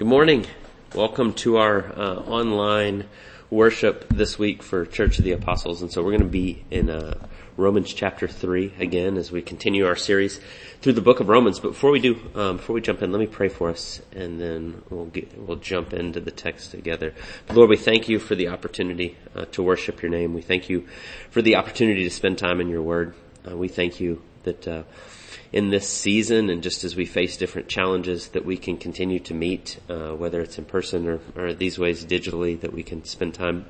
Good morning. Welcome to our online worship this week for Church of the Apostles. And so we're going to be in Romans chapter 3 again as we continue our series through the book of Romans. But before we do, before we jump in, let me pray for us and then we'll jump into the text together. Lord, we thank you for the opportunity to worship your name. We thank you for the opportunity to spend time in your word. We thank you that in this season, and just as we face different challenges, that we can continue to meet, whether it's in person or these ways digitally, that we can spend time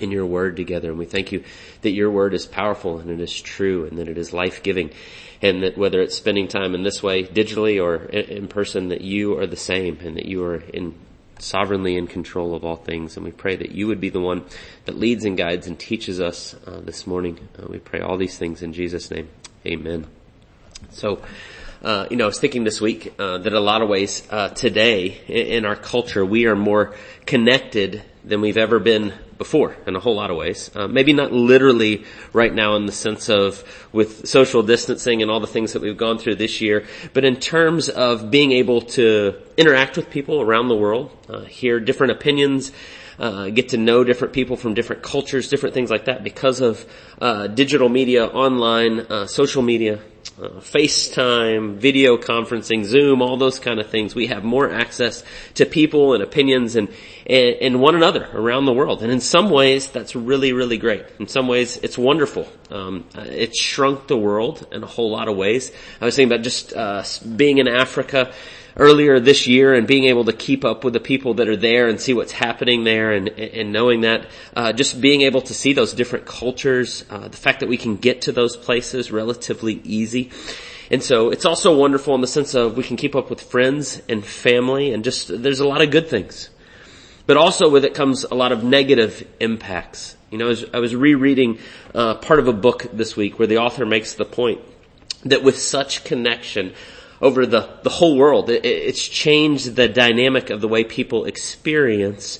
in your word together. And we thank you that your word is powerful and it is true and that it is life-giving, and that whether it's spending time in this way digitally or in person, that you are the same and that you are sovereignly in control of all things. And we pray that you would be the one that leads and guides and teaches us this morning. We pray all these things in Jesus' name. Amen. So, I was thinking this week that a lot of ways today in our culture, we are more connected than we've ever been before in a whole lot of ways. Maybe not literally right now in the sense of with social distancing and all the things that we've gone through this year, but in terms of being able to interact with people around the world, hear different opinions, get to know different people from different cultures, different things like that because of digital media, online, social media, FaceTime, video conferencing, Zoom, all those kind of things. We have more access to people and opinions and one another around the world. And in some ways, that's really, really great. In some ways, it's wonderful. It shrunk the world in a whole lot of ways. I was thinking about just being in Africa earlier this year and being able to keep up with the people that are there and see what's happening there and knowing that, just being able to see those different cultures, the fact that we can get to those places relatively easy. And so it's also wonderful in the sense of we can keep up with friends and family and just, there's a lot of good things. But also with it comes a lot of negative impacts. I was rereading, part of a book this week where the author makes the point that with such connection, over the whole world, it's changed the dynamic of the way people experience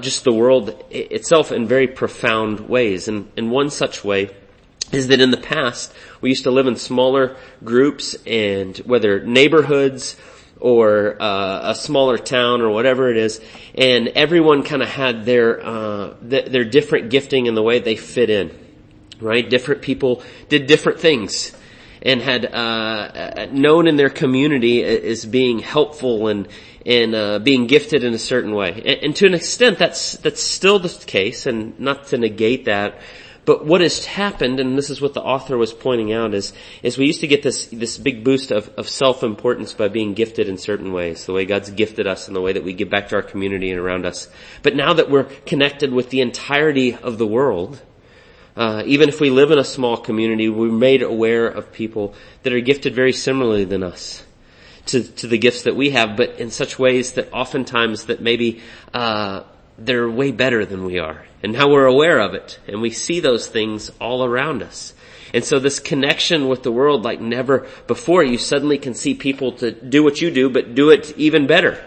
just the world itself in very profound ways. And one such way is that in the past, we used to live in smaller groups, and whether neighborhoods or a smaller town or whatever it is, and everyone kind of had their different gifting in the way they fit in, right? Different people did different things and had known in their community as being helpful and being gifted in a certain way. And to an extent, that's still the case, and not to negate that. But what has happened, and this is what the author was pointing out, is we used to get this big boost of self-importance by being gifted in certain ways, the way God's gifted us and the way that we give back to our community and around us. But now that we're connected with the entirety of the world, even if we live in a small community, we're made aware of people that are gifted very similarly than us to the gifts that we have, but in such ways that oftentimes that maybe they're way better than we are. And now we're aware of it, and we see those things all around us. And so this connection with the world like never before, you suddenly can see people to do what you do, but do it even better.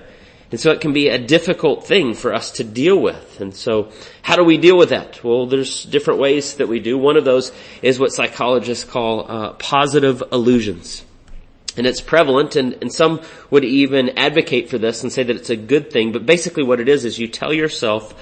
And so it can be a difficult thing for us to deal with. And so how do we deal with that? Well, there's different ways that we do. One of those is what psychologists call positive illusions. And it's prevalent, and some would even advocate for this and say that it's a good thing. But basically what it is you tell yourself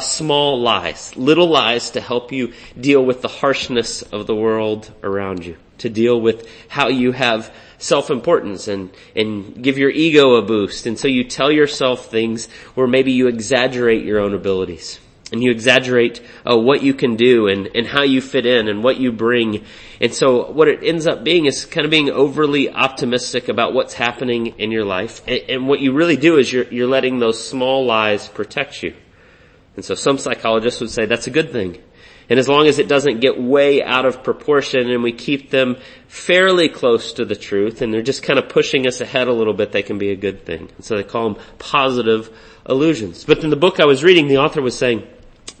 small lies, little lies to help you deal with the harshness of the world around you, to deal with how you have self-importance and give your ego a boost. And so you tell yourself things where maybe you exaggerate your own abilities and you exaggerate what you can do and how you fit in and what you bring. And so what it ends up being is kind of being overly optimistic about what's happening in your life. And what you really do is you're letting those small lies protect you. And so some psychologists would say that's a good thing. And as long as it doesn't get way out of proportion and we keep them fairly close to the truth and they're just kind of pushing us ahead a little bit, they can be a good thing. And so they call them positive illusions. But in the book I was reading, the author was saying,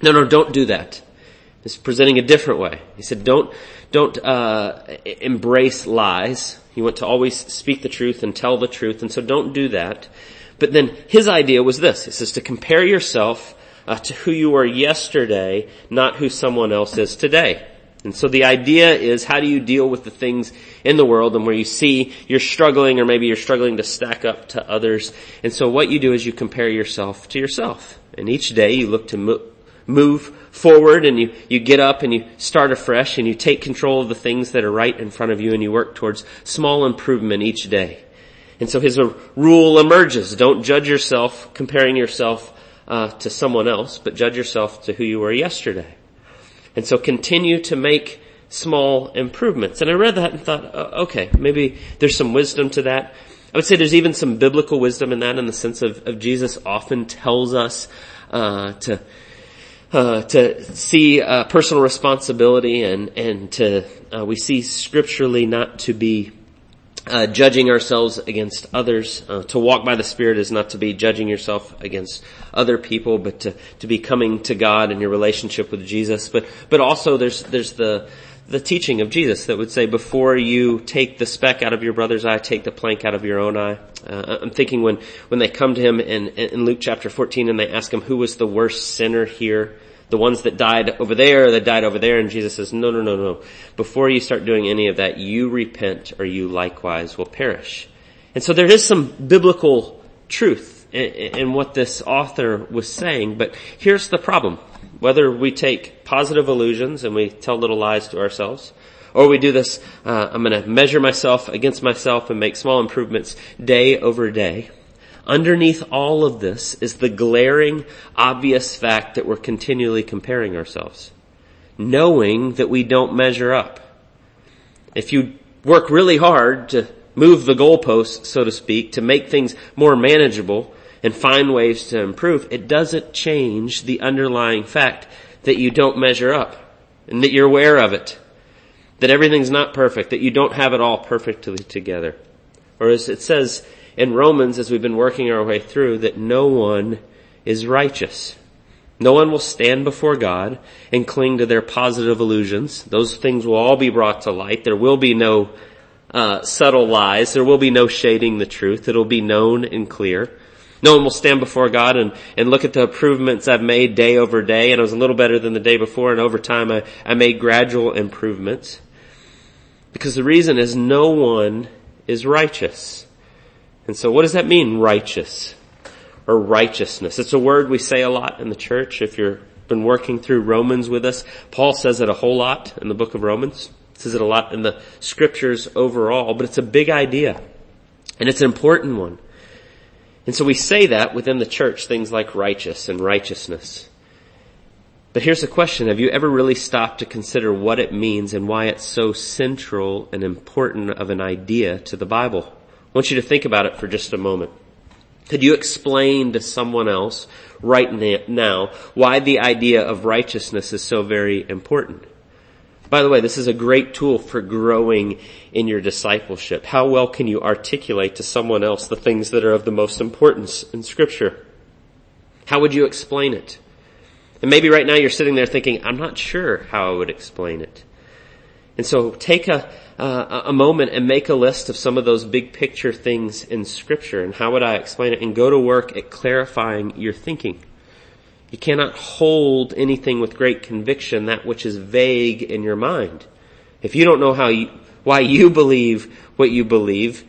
no, don't do that. He's presenting a different way. He said, don't embrace lies. You want to always speak the truth and tell the truth. And so don't do that. But then his idea was this. He says to compare yourself to who you were yesterday, not who someone else is today. And so the idea is, how do you deal with the things in the world and where you see you're struggling, or maybe you're struggling to stack up to others. And so what you do is you compare yourself to yourself. And each day you look to move forward, and you get up and you start afresh, and you take control of the things that are right in front of you, and you work towards small improvement each day. And so his rule emerges. Don't judge yourself comparing yourself to someone else, but judge yourself to who you were yesterday. And so continue to make small improvements. And I read that and thought, okay, maybe there's some wisdom to that. I would say there's even some biblical wisdom in that, in the sense of Jesus often tells us to see personal responsibility, and to we see scripturally not to be judging ourselves against others. To walk by the Spirit is not to be judging yourself against other people, but to be coming to God in your relationship with Jesus. But also there's the teaching of Jesus that would say, before you take the speck out of your brother's eye, take the plank out of your own eye. I'm thinking when they come to him in Luke chapter 14, and they ask him, who was the worst sinner here? The ones that died over there, or that died over there? And Jesus says, no. Before you start doing any of that, you repent, or you likewise will perish. And so there is some biblical truth in what this author was saying, but here's the problem. Whether we take positive illusions and we tell little lies to ourselves, or we do this, I'm going to measure myself against myself and make small improvements day over day, underneath all of this is the glaring, obvious fact that we're continually comparing ourselves, knowing that we don't measure up. If you work really hard to move the goalposts, so to speak, to make things more manageable and find ways to improve, it doesn't change the underlying fact that you don't measure up, and that you're aware of it, that everything's not perfect, that you don't have it all perfectly together. Or as it says in Romans, as we've been working our way through, that no one is righteous. No one will stand before God and cling to their positive illusions. Those things will all be brought to light. There will be no subtle lies. There will be no shading the truth. It'll be known and clear. No one will stand before God and look at the improvements I've made day over day, and I was a little better than the day before, and over time I made gradual improvements. Because the reason is, no one is righteous. And so what does that mean, righteous or righteousness? It's a word we say a lot in the church. If you've been working through Romans with us, Paul says it a whole lot in the book of Romans. He says it a lot in the scriptures overall, but it's a big idea, and it's an important one. And so we say that within the church, things like righteous and righteousness. But here's the question. Have you ever really stopped to consider what it means and why it's so central and important of an idea to the Bible? I want you to think about it for just a moment. Could you explain to someone else right now why the idea of righteousness is so very important? By the way, this is a great tool for growing in your discipleship. How well can you articulate to someone else the things that are of the most importance in Scripture? How would you explain it? And maybe right now you're sitting there thinking, I'm not sure how I would explain it. And so take a moment and make a list of some of those big picture things in Scripture, and how would I explain it, and go to work at clarifying your thinking. You cannot hold anything with great conviction, that which is vague in your mind. If you don't know why you believe what you believe,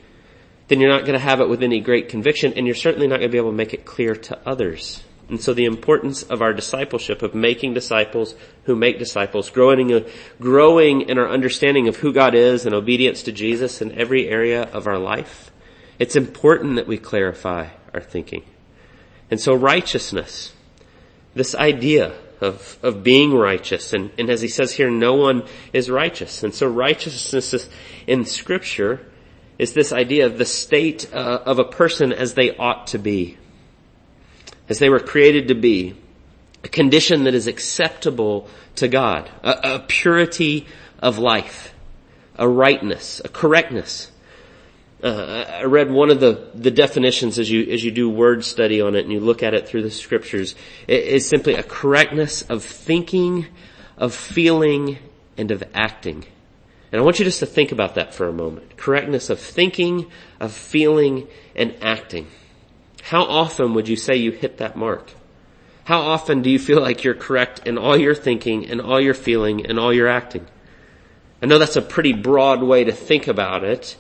then you're not going to have it with any great conviction, and you're certainly not going to be able to make it clear to others. And so the importance of our discipleship, of making disciples who make disciples, growing in our understanding of who God is and obedience to Jesus in every area of our life, it's important that we clarify our thinking. And so righteousness, this idea of being righteous, and as he says here, no one is righteous. And so righteousness in Scripture is this idea of the state of a person as they ought to be, as they were created to be, a condition that is acceptable to God, a purity of life, a rightness, a correctness. I read one of the definitions as you do word study on it and you look at it through the Scriptures. It is simply a correctness of thinking, of feeling, and of acting. And I want you just to think about that for a moment. Correctness of thinking, of feeling, and acting. How often would you say you hit that mark? How often do you feel like you're correct in all your thinking and all your feeling and all your acting? I know that's a pretty broad way to think about it,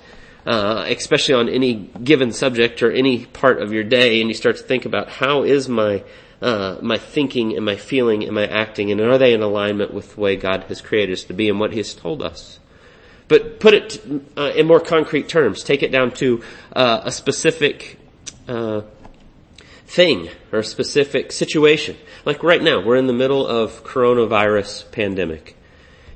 especially on any given subject or any part of your day, and you start to think about how is my thinking and my feeling and my acting, and are they in alignment with the way God has created us to be and what He has told us? But put it in more concrete terms. Take it down to a specific thing or a specific situation. Like right now, we're in the middle of coronavirus pandemic.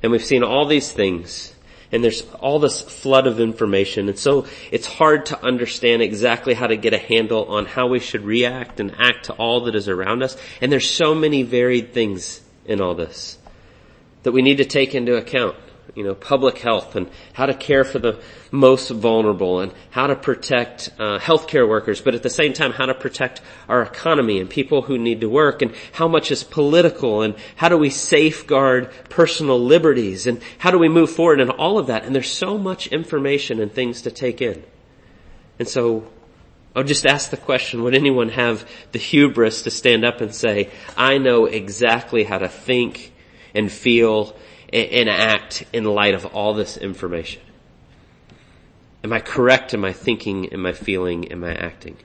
And we've seen all these things, and there's all this flood of information. And so it's hard to understand exactly how to get a handle on how we should react and act to all that is around us. And there's so many varied things in all this that we need to take into account. You know, public health and how to care for the most vulnerable and how to protect healthcare workers, but at the same time, how to protect our economy and people who need to work, and how much is political, and how do we safeguard personal liberties, and how do we move forward in all of that. And there's so much information and things to take in. And so I'll just ask the question, would anyone have the hubris to stand up and say, I know exactly how to think and feel and act in light of all this information? Am I correct in my thinking, in my feeling, in my acting?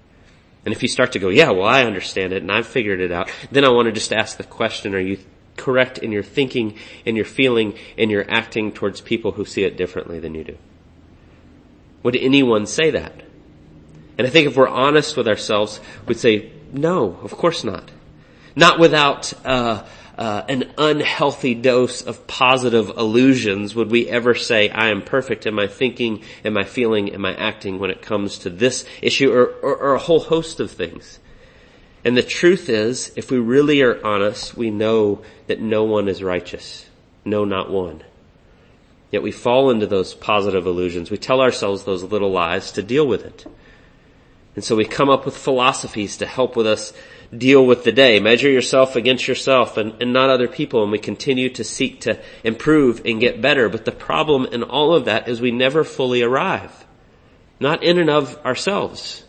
And if you start to go, yeah, well, I understand it and I've figured it out, then I want to just ask the question, are you correct in your thinking, in your feeling, in your acting towards people who see it differently than you do? Would anyone say that? And I think if we're honest with ourselves, we'd say, no, of course not. Not without an unhealthy dose of positive illusions would we ever say, I am perfect in my thinking, in my feeling, in my acting when it comes to this issue or a whole host of things. And the truth is, if we really are honest, we know that no one is righteous. No, not one. Yet we fall into those positive illusions. We tell ourselves those little lies to deal with it. And so we come up with philosophies to help with us deal with the day. Measure yourself against yourself and not other people. And we continue to seek to improve and get better. But the problem in all of that is we never fully arrive. Not in and of ourselves.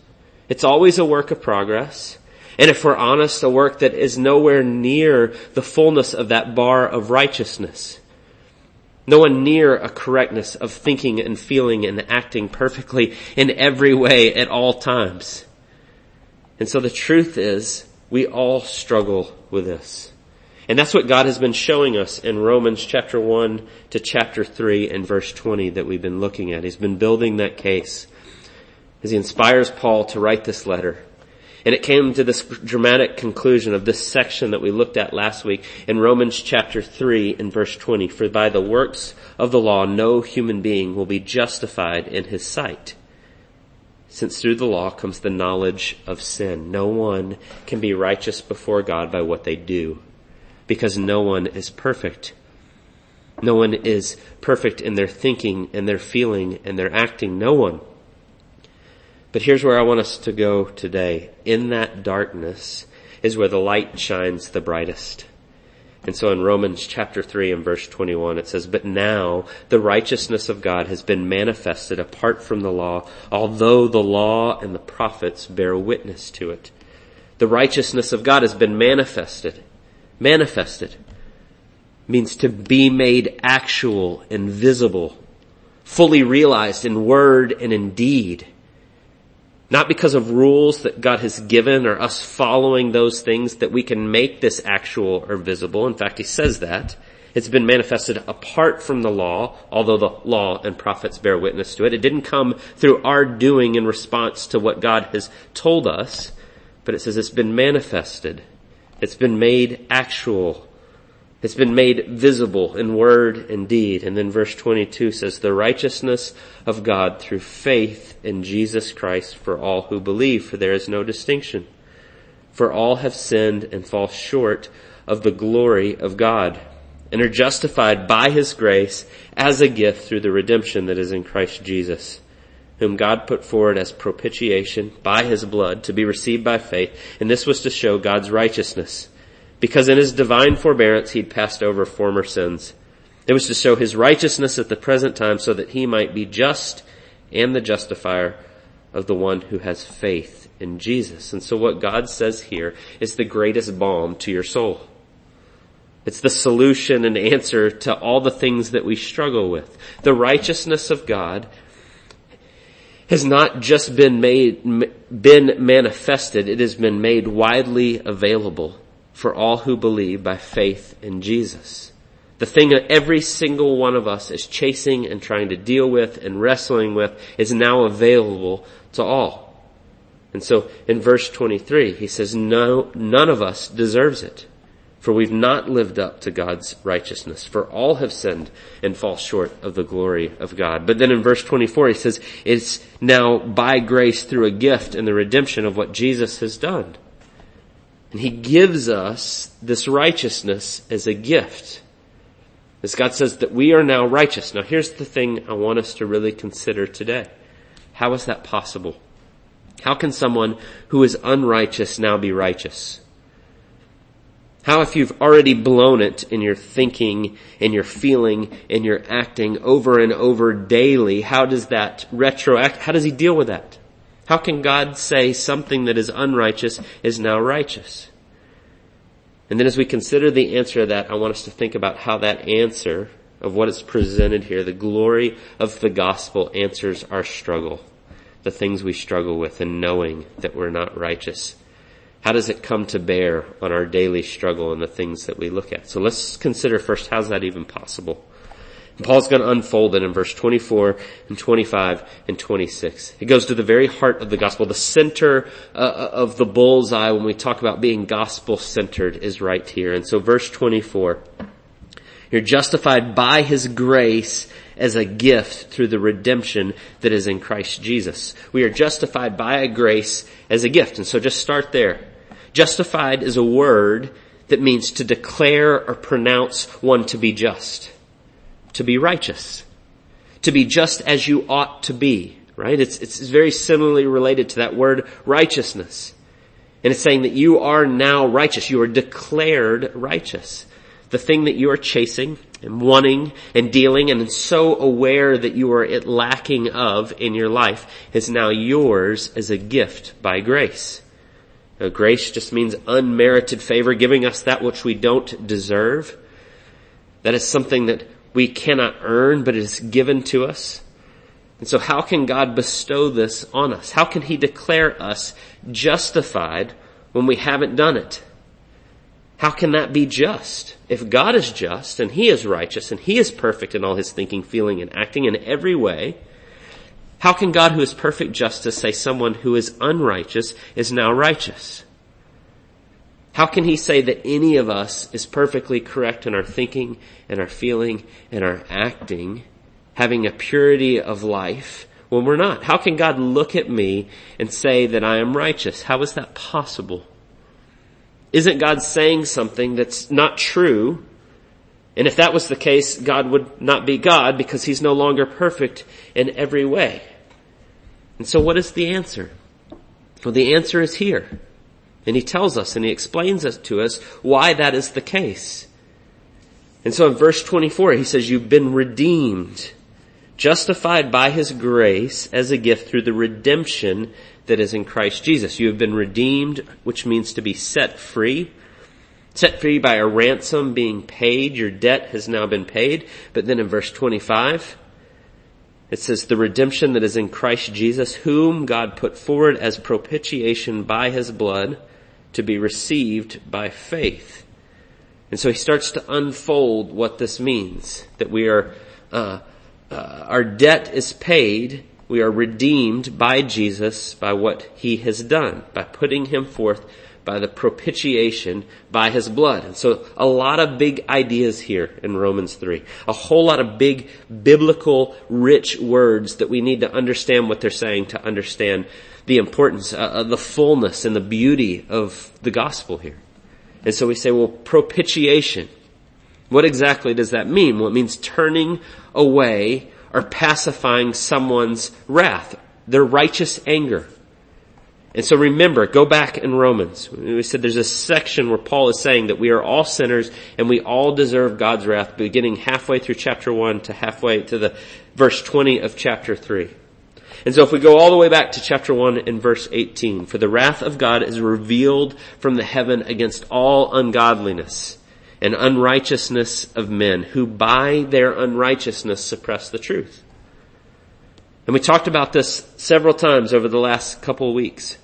It's always a work of progress. And if we're honest, a work that is nowhere near the fullness of that bar of righteousness. No one near a correctness of thinking and feeling and acting perfectly in every way at all times. And so the truth is, we all struggle with this. And that's what God has been showing us in Romans chapter 1 to chapter 3 and verse 20 that we've been looking at. He's been building that case as he inspires Paul to write this letter. And it came to this dramatic conclusion of this section that we looked at last week in Romans chapter 3 and verse 20. For by the works of the law, no human being will be justified in his sight, since through the law comes the knowledge of sin. No one can be righteous before God by what they do, because no one is perfect. No one is perfect in their thinking and their feeling and their acting. No one. But here's where I want us to go today. In that darkness is where the light shines the brightest. And so in Romans chapter 3 and verse 21, it says, but now the righteousness of God has been manifested apart from the law, although the law and the prophets bear witness to it. The righteousness of God has been manifested. Manifested means to be made actual and visible, fully realized in word and in deed. Not because of rules that God has given or us following those things that we can make this actual or visible. In fact, he says that. It's been manifested apart from the law, although the law and prophets bear witness to it. It didn't come through our doing in response to what God has told us, but it says it's been manifested. It's been made actual. It's been made visible in word and deed. And then verse 22 says, the righteousness of God through faith in Jesus Christ for all who believe, for there is no distinction. For all have sinned and fall short of the glory of God and are justified by his grace as a gift through the redemption that is in Christ Jesus, whom God put forward as propitiation by his blood to be received by faith. And this was to show God's righteousness, because in his divine forbearance he'd passed over former sins. It was to show his righteousness at the present time so that he might be just and the justifier of the one who has faith in Jesus. And so what God says here is the greatest balm to your soul. It's the solution and answer to all the things that we struggle with. The righteousness of God has not just been manifested, it has been made widely available for all who believe by faith in Jesus. The thing that every single one of us is chasing and trying to deal with and wrestling with is now available to all. And so in verse 23, he says, "No, none of us deserves it, for we've not lived up to God's righteousness, for all have sinned and fall short of the glory of God." But then in verse 24, he says, it's now by grace through a gift and the redemption of what Jesus has done. And he gives us this righteousness as a gift. As God says that we are now righteous. Now here's the thing I want us to really consider today. How is that possible? How can someone who is unrighteous now be righteous? How if you've already blown it in your thinking, in your feeling, in your acting over and over daily, how does that retroact? How does he deal with that? How can God say something that is unrighteous is now righteous? And then as we consider the answer to that, I want us to think about how that answer of what is presented here, the glory of the gospel, answers our struggle, the things we struggle with in knowing that we're not righteous. How does it come to bear on our daily struggle and the things that we look at? So let's consider first, how's that even possible? And Paul's going to unfold it in verse 24 and 25 and 26. It goes to the very heart of the gospel. The center of the bullseye when we talk about being gospel-centered is right here. And so verse 24, you're justified by his grace as a gift through the redemption that is in Christ Jesus. We are justified by a grace as a gift. And so just start there. Justified is a word that means to declare or pronounce one to be just. To be righteous, to be just as you ought to be, right? It's very similarly related to that word righteousness. And it's saying that you are now righteous. You are declared righteous. The thing that you are chasing and wanting and dealing and so aware that you are lacking of in your life is now yours as a gift by grace. Now, grace just means unmerited favor, giving us that which we don't deserve. That is something that we cannot earn, but it is given to us. And so how can God bestow this on us? How can he declare us justified when we haven't done it? How can that be just? If God is just and he is righteous and he is perfect in all his thinking, feeling, and acting in every way, how can God who is perfect justice say someone who is unrighteous is now righteous? How can he say that any of us is perfectly correct in our thinking and our feeling and our acting, having a purity of life when we're not? How can God look at me and say that I am righteous? How is that possible? Isn't God saying something that's not true? And if that was the case, God would not be God because he's no longer perfect in every way. And so what is the answer? Well, the answer is here. And he tells us and he explains it to us why that is the case. And so in verse 24, he says, you've been redeemed, justified by his grace as a gift through the redemption that is in Christ Jesus. You have been redeemed, which means to be set free by a ransom being paid. Your debt has now been paid. But then in verse 25, it says, the redemption that is in Christ Jesus, whom God put forward as propitiation by his blood, to be received by faith. And so he starts to unfold what this means, that we are, our debt is paid, we are redeemed by Jesus, by what he has done, by putting him forth, by the propitiation, by his blood. And so a lot of big ideas here in Romans 3. A whole lot of big biblical rich words that we need to understand what they're saying to understand the importance, the fullness and the beauty of the gospel here. And so we say, well, propitiation. What exactly does that mean? Well, it means turning away or pacifying someone's wrath, their righteous anger. And so remember, go back in Romans. We said there's a section where Paul is saying that we are all sinners and we all deserve God's wrath, beginning halfway through chapter 1 to halfway to the verse 20 of chapter 3. And so if we go all the way back to chapter 1 and verse 18, for the wrath of God is revealed from the heaven against all ungodliness and unrighteousness of men who by their unrighteousness suppress the truth. And we talked about this several times over the last couple of weeks.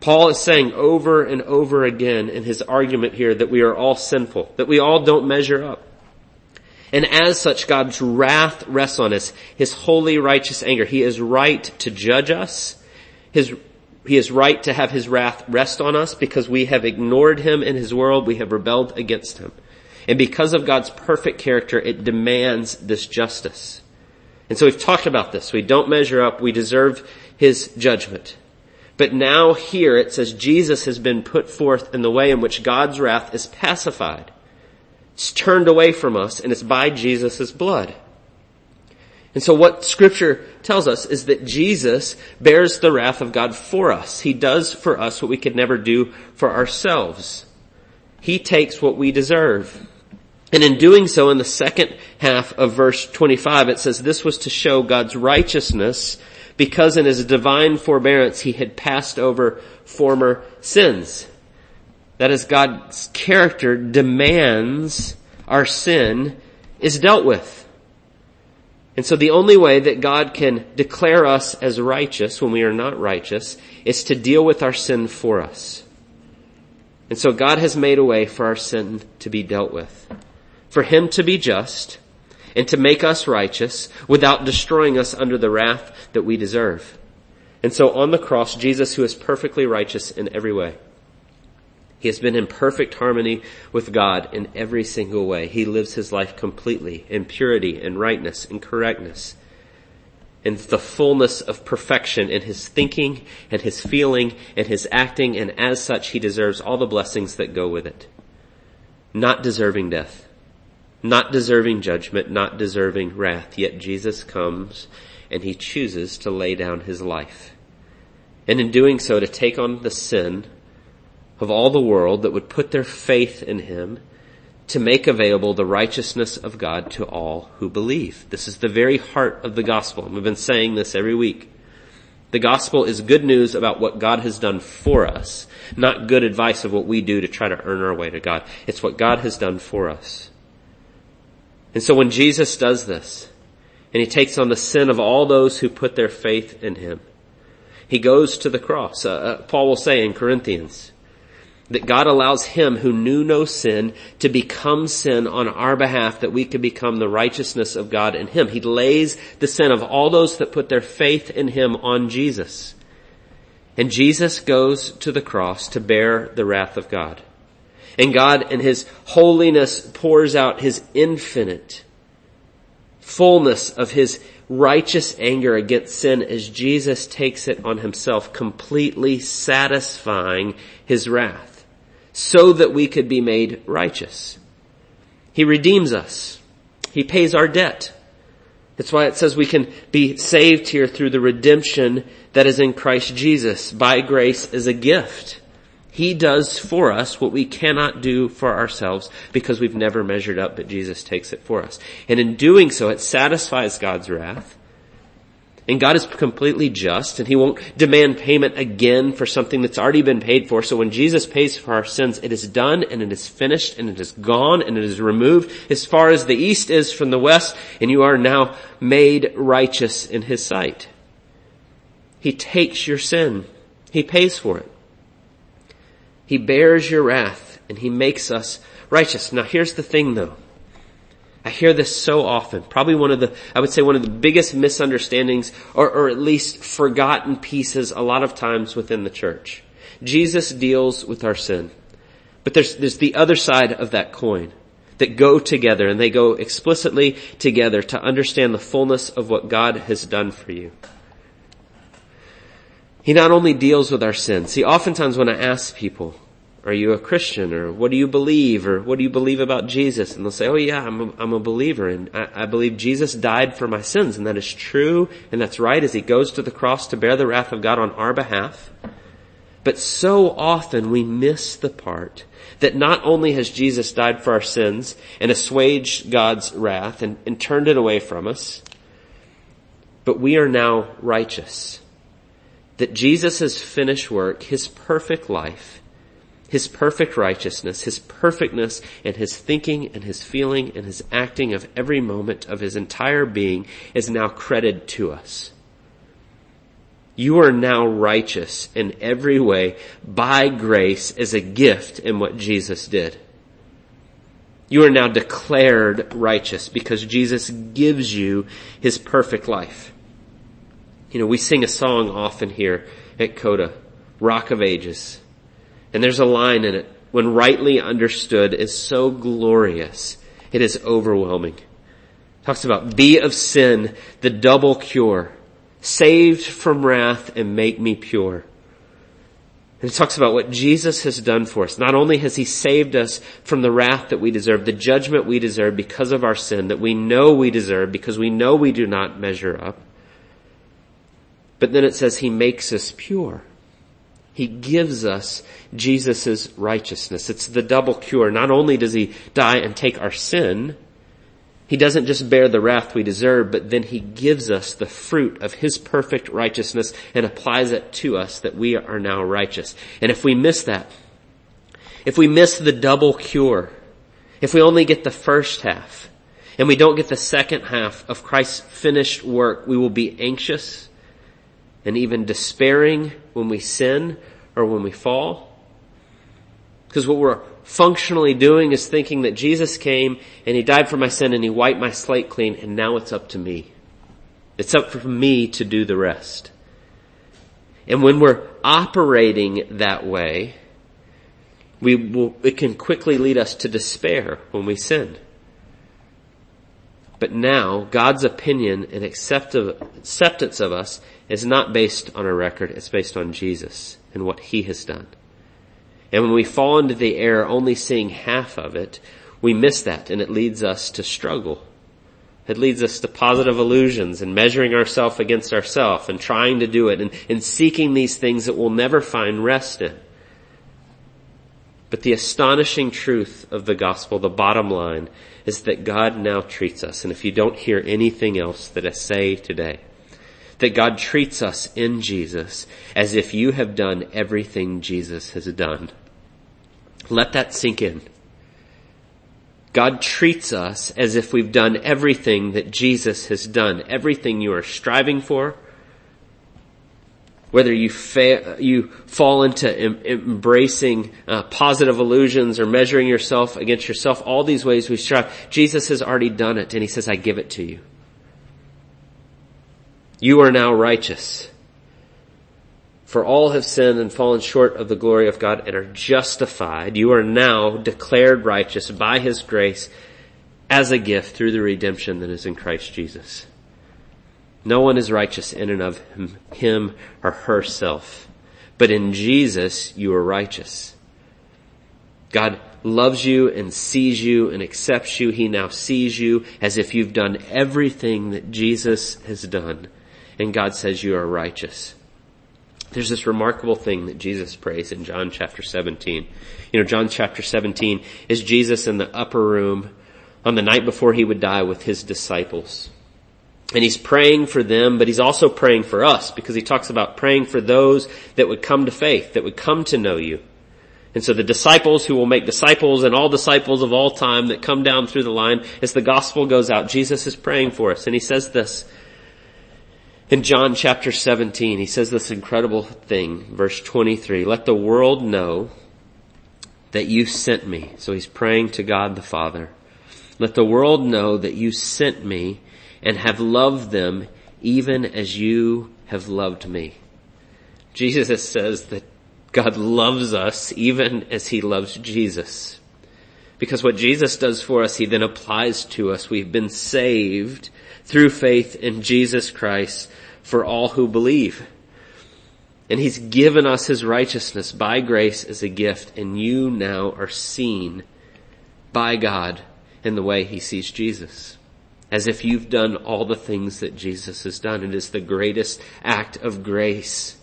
Paul is saying over and over again in his argument here that we are all sinful, that we all don't measure up. And as such, God's wrath rests on us, his holy, righteous anger. He is right to judge us. He is right to have his wrath rest on us because we have ignored him in his world. We have rebelled against him. And because of God's perfect character, it demands this justice. And so we've talked about this. We don't measure up. We deserve his judgment. But now here it says Jesus has been put forth in the way in which God's wrath is pacified. It's turned away from us, and it's by Jesus' blood. And so what Scripture tells us is that Jesus bears the wrath of God for us. He does for us what we could never do for ourselves. He takes what we deserve. And in doing so, in the second half of verse 25, it says, this was to show God's righteousness because in his divine forbearance he had passed over former sins. That is, God's character demands our sin is dealt with. And so the only way that God can declare us as righteous when we are not righteous is to deal with our sin for us. And so God has made a way for our sin to be dealt with, for him to be just and to make us righteous without destroying us under the wrath that we deserve. And so on the cross, Jesus, who is perfectly righteous in every way, he has been in perfect harmony with God in every single way. He lives his life completely in purity and rightness and correctness and the fullness of perfection in his thinking and his feeling and his acting. And as such, he deserves all the blessings that go with it. Not deserving death, not deserving judgment, not deserving wrath. Yet Jesus comes and he chooses to lay down his life. And in doing so, to take on the sin of all the world that would put their faith in him to make available the righteousness of God to all who believe. This is the very heart of the gospel. We've been saying this every week. The gospel is good news about what God has done for us, not good advice of what we do to try to earn our way to God. It's what God has done for us. And so when Jesus does this, and he takes on the sin of all those who put their faith in him, he goes to the cross. Paul will say in Corinthians, that God allows him who knew no sin to become sin on our behalf that we could become the righteousness of God in him. He lays the sin of all those that put their faith in him on Jesus. And Jesus goes to the cross to bear the wrath of God. And God in his holiness pours out his infinite fullness of his righteous anger against sin as Jesus takes it on himself, completely satisfying his wrath, so that we could be made righteous. He redeems us. He pays our debt. That's why it says we can be saved here through the redemption that is in Christ Jesus by grace as a gift. He does for us what we cannot do for ourselves because we've never measured up, but Jesus takes it for us. And in doing so, it satisfies God's wrath. And God is completely just, and he won't demand payment again for something that's already been paid for. So when Jesus pays for our sins, it is done, and it is finished, and it is gone, and it is removed as far as the east is from the west, and you are now made righteous in his sight. He takes your sin. He pays for it. He bears your wrath, and he makes us righteous. Now here's the thing, though. I hear this so often. Probably one of the biggest misunderstandings or at least forgotten pieces a lot of times within the church. Jesus deals with our sin. But there's the other side of that coin that go together, and they go explicitly together to understand the fullness of what God has done for you. He not only deals with our sin. See, oftentimes when I ask people, are you a Christian, or what do you believe, or what do you believe about Jesus? And they'll say, oh yeah, I'm a believer, and I believe Jesus died for my sins, and that is true, and that's right, as he goes to the cross to bear the wrath of God on our behalf. But so often we miss the part that not only has Jesus died for our sins and assuaged God's wrath and turned it away from us, but we are now righteous. That Jesus' finished work, his perfect life, His perfect righteousness, His perfectness, and His thinking and His feeling and His acting of every moment of His entire being is now credited to us. You are now righteous in every way by grace as a gift in what Jesus did. You are now declared righteous because Jesus gives you His perfect life. You know, we sing a song often here at Coda, Rock of Ages. And there's a line in it, when rightly understood is so glorious, it is overwhelming. It talks about, be of sin the double cure, saved from wrath and make me pure. And it talks about what Jesus has done for us. Not only has He saved us from the wrath that we deserve, the judgment we deserve because of our sin, that we know we deserve because we know we do not measure up. But then it says He makes us pure. He gives us Jesus' righteousness. It's the double cure. Not only does He die and take our sin, He doesn't just bear the wrath we deserve, but then He gives us the fruit of His perfect righteousness and applies it to us that we are now righteous. And if we miss that, if we miss the double cure, if we only get the first half and we don't get the second half of Christ's finished work, we will be anxious and even despairing when we sin or when we fall. Because what we're functionally doing is thinking that Jesus came and He died for my sin and He wiped my slate clean and now it's up to me. It's up for me to do the rest. And when we're operating that way, it can quickly lead us to despair when we sin. But now, God's opinion and acceptance of us is not based on a record. It's based on Jesus and what He has done. And when we fall into the error only seeing half of it, we miss that and it leads us to struggle. It leads us to positive illusions and measuring ourselves against ourselves and trying to do it and seeking these things that we'll never find rest in. But the astonishing truth of the gospel, the bottom line, is that God now treats us. And if you don't hear anything else that I say today, that God treats us in Jesus as if you have done everything Jesus has done. Let that sink in. God treats us as if we've done everything that Jesus has done, everything you are striving for. Whether you fall into embracing positive illusions or measuring yourself against yourself, all these ways we strive, Jesus has already done it, and He says, I give it to you. You are now righteous. For all have sinned and fallen short of the glory of God and are justified. You are now declared righteous by His grace as a gift through the redemption that is in Christ Jesus. No one is righteous in and of him or herself. But in Jesus, you are righteous. God loves you and sees you and accepts you. He now sees you as if you've done everything that Jesus has done. And God says you are righteous. There's this remarkable thing that Jesus prays in John chapter 17. You know, John chapter 17 is Jesus in the upper room on the night before He would die with His disciples. And He's praying for them, but He's also praying for us because He talks about praying for those that would come to faith, that would come to know you. And so the disciples who will make disciples and all disciples of all time that come down through the line, as the gospel goes out, Jesus is praying for us. And He says this in John chapter 17. He says this incredible thing, verse 23, let the world know that you sent me. So He's praying to God the Father. Let the world know that you sent me and have loved them even as you have loved me. Jesus says that God loves us even as He loves Jesus. Because what Jesus does for us, He then applies to us. We've been saved through faith in Jesus Christ for all who believe. And He's given us His righteousness by grace as a gift. And you now are seen by God in the way He sees Jesus. As if you've done all the things that Jesus has done. It is the greatest act of grace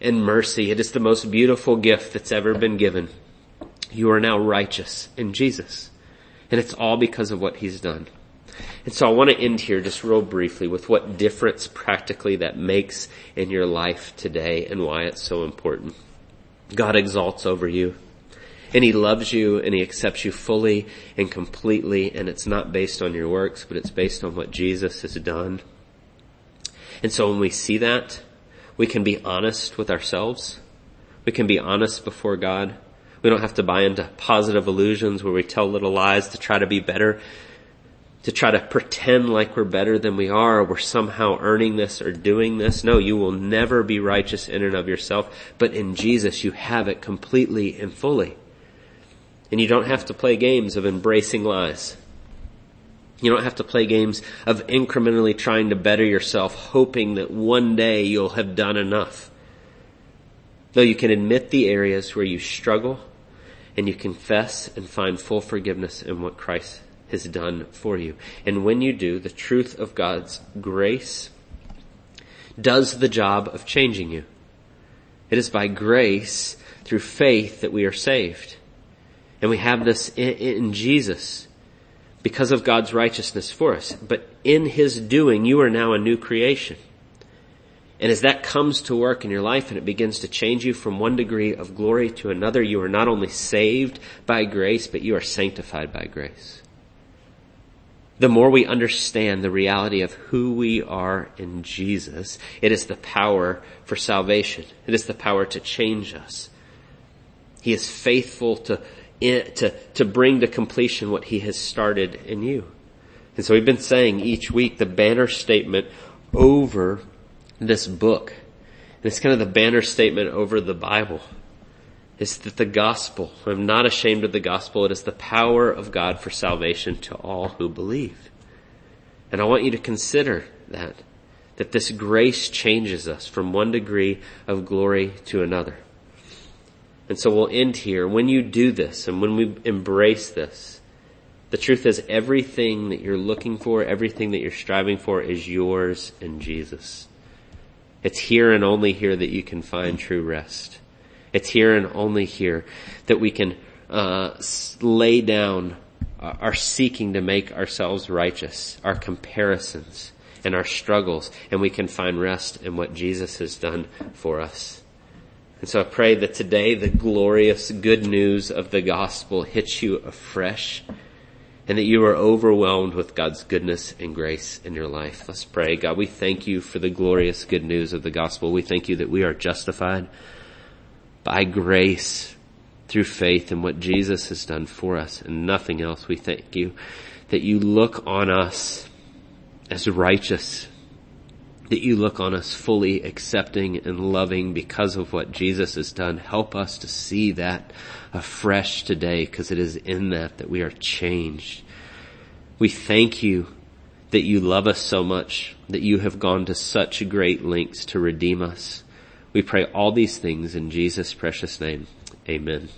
and mercy. It is the most beautiful gift that's ever been given. You are now righteous in Jesus. And it's all because of what He's done. And so I want to end here just real briefly with what difference practically that makes in your life today and why it's so important. God exalts over you. And He loves you and He accepts you fully and completely, and it's not based on your works, but it's based on what Jesus has done. And so when we see that, we can be honest with ourselves. We can be honest before God. We don't have to buy into positive illusions where we tell little lies to try to be better, to try to pretend like we're better than we are, or we're somehow earning this or doing this. No, you will never be righteous in and of yourself, but in Jesus you have it completely and fully. And you don't have to play games of embracing lies. You don't have to play games of incrementally trying to better yourself, hoping that one day you'll have done enough. No, you can admit the areas where you struggle, and you confess and find full forgiveness in what Christ has done for you. And when you do, the truth of God's grace does the job of changing you. It is by grace through faith that we are saved. And we have this in Jesus because of God's righteousness for us. But in His doing, you are now a new creation. And as that comes to work in your life and it begins to change you from one degree of glory to another, you are not only saved by grace, but you are sanctified by grace. The more we understand the reality of who we are in Jesus, it is the power for salvation. It is the power to change us. He is faithful to bring to completion what He has started in you. And so we've been saying each week the banner statement over this book. And it's kind of the banner statement over the Bible. It's that the gospel, I'm not ashamed of the gospel, it is the power of God for salvation to all who believe. And I want you to consider that this grace changes us from one degree of glory to another. And so we'll end here. When you do this and when we embrace this, the truth is everything that you're looking for, everything that you're striving for is yours in Jesus. It's here and only here that you can find true rest. It's here and only here that we can lay down our seeking to make ourselves righteous, our comparisons and our struggles, and we can find rest in what Jesus has done for us. And so I pray that today the glorious good news of the gospel hits you afresh and that you are overwhelmed with God's goodness and grace in your life. Let's pray. God, we thank you for the glorious good news of the gospel. We thank you that we are justified by grace, through faith in what Jesus has done for us and nothing else. We thank you that you look on us as righteous, that you look on us fully accepting and loving because of what Jesus has done. Help us to see that afresh today, because it is in that we are changed. We thank you that you love us so much, that you have gone to such great lengths to redeem us. We pray all these things in Jesus' precious name. Amen.